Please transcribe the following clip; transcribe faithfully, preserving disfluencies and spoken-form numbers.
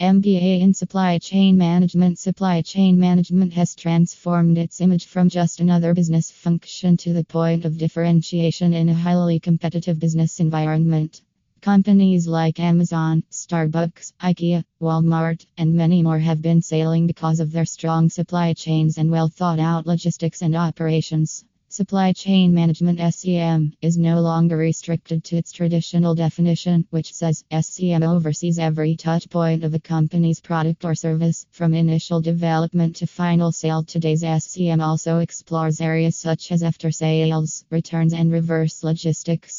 M B A in Supply Chain Management. Supply chain management has transformed its image from just another business function to the point of differentiation in a highly competitive business environment. Companies like Amazon, Starbucks, IKEA, Walmart, and many more have been sailing because of their strong supply chains and well-thought-out logistics and operations. Supply chain management (S C M) is no longer restricted to its traditional definition, which says S C M oversees every touch point of a company's product or service, from initial development to final sale. Today's S C M also explores areas such as after sales, returns, and reverse logistics.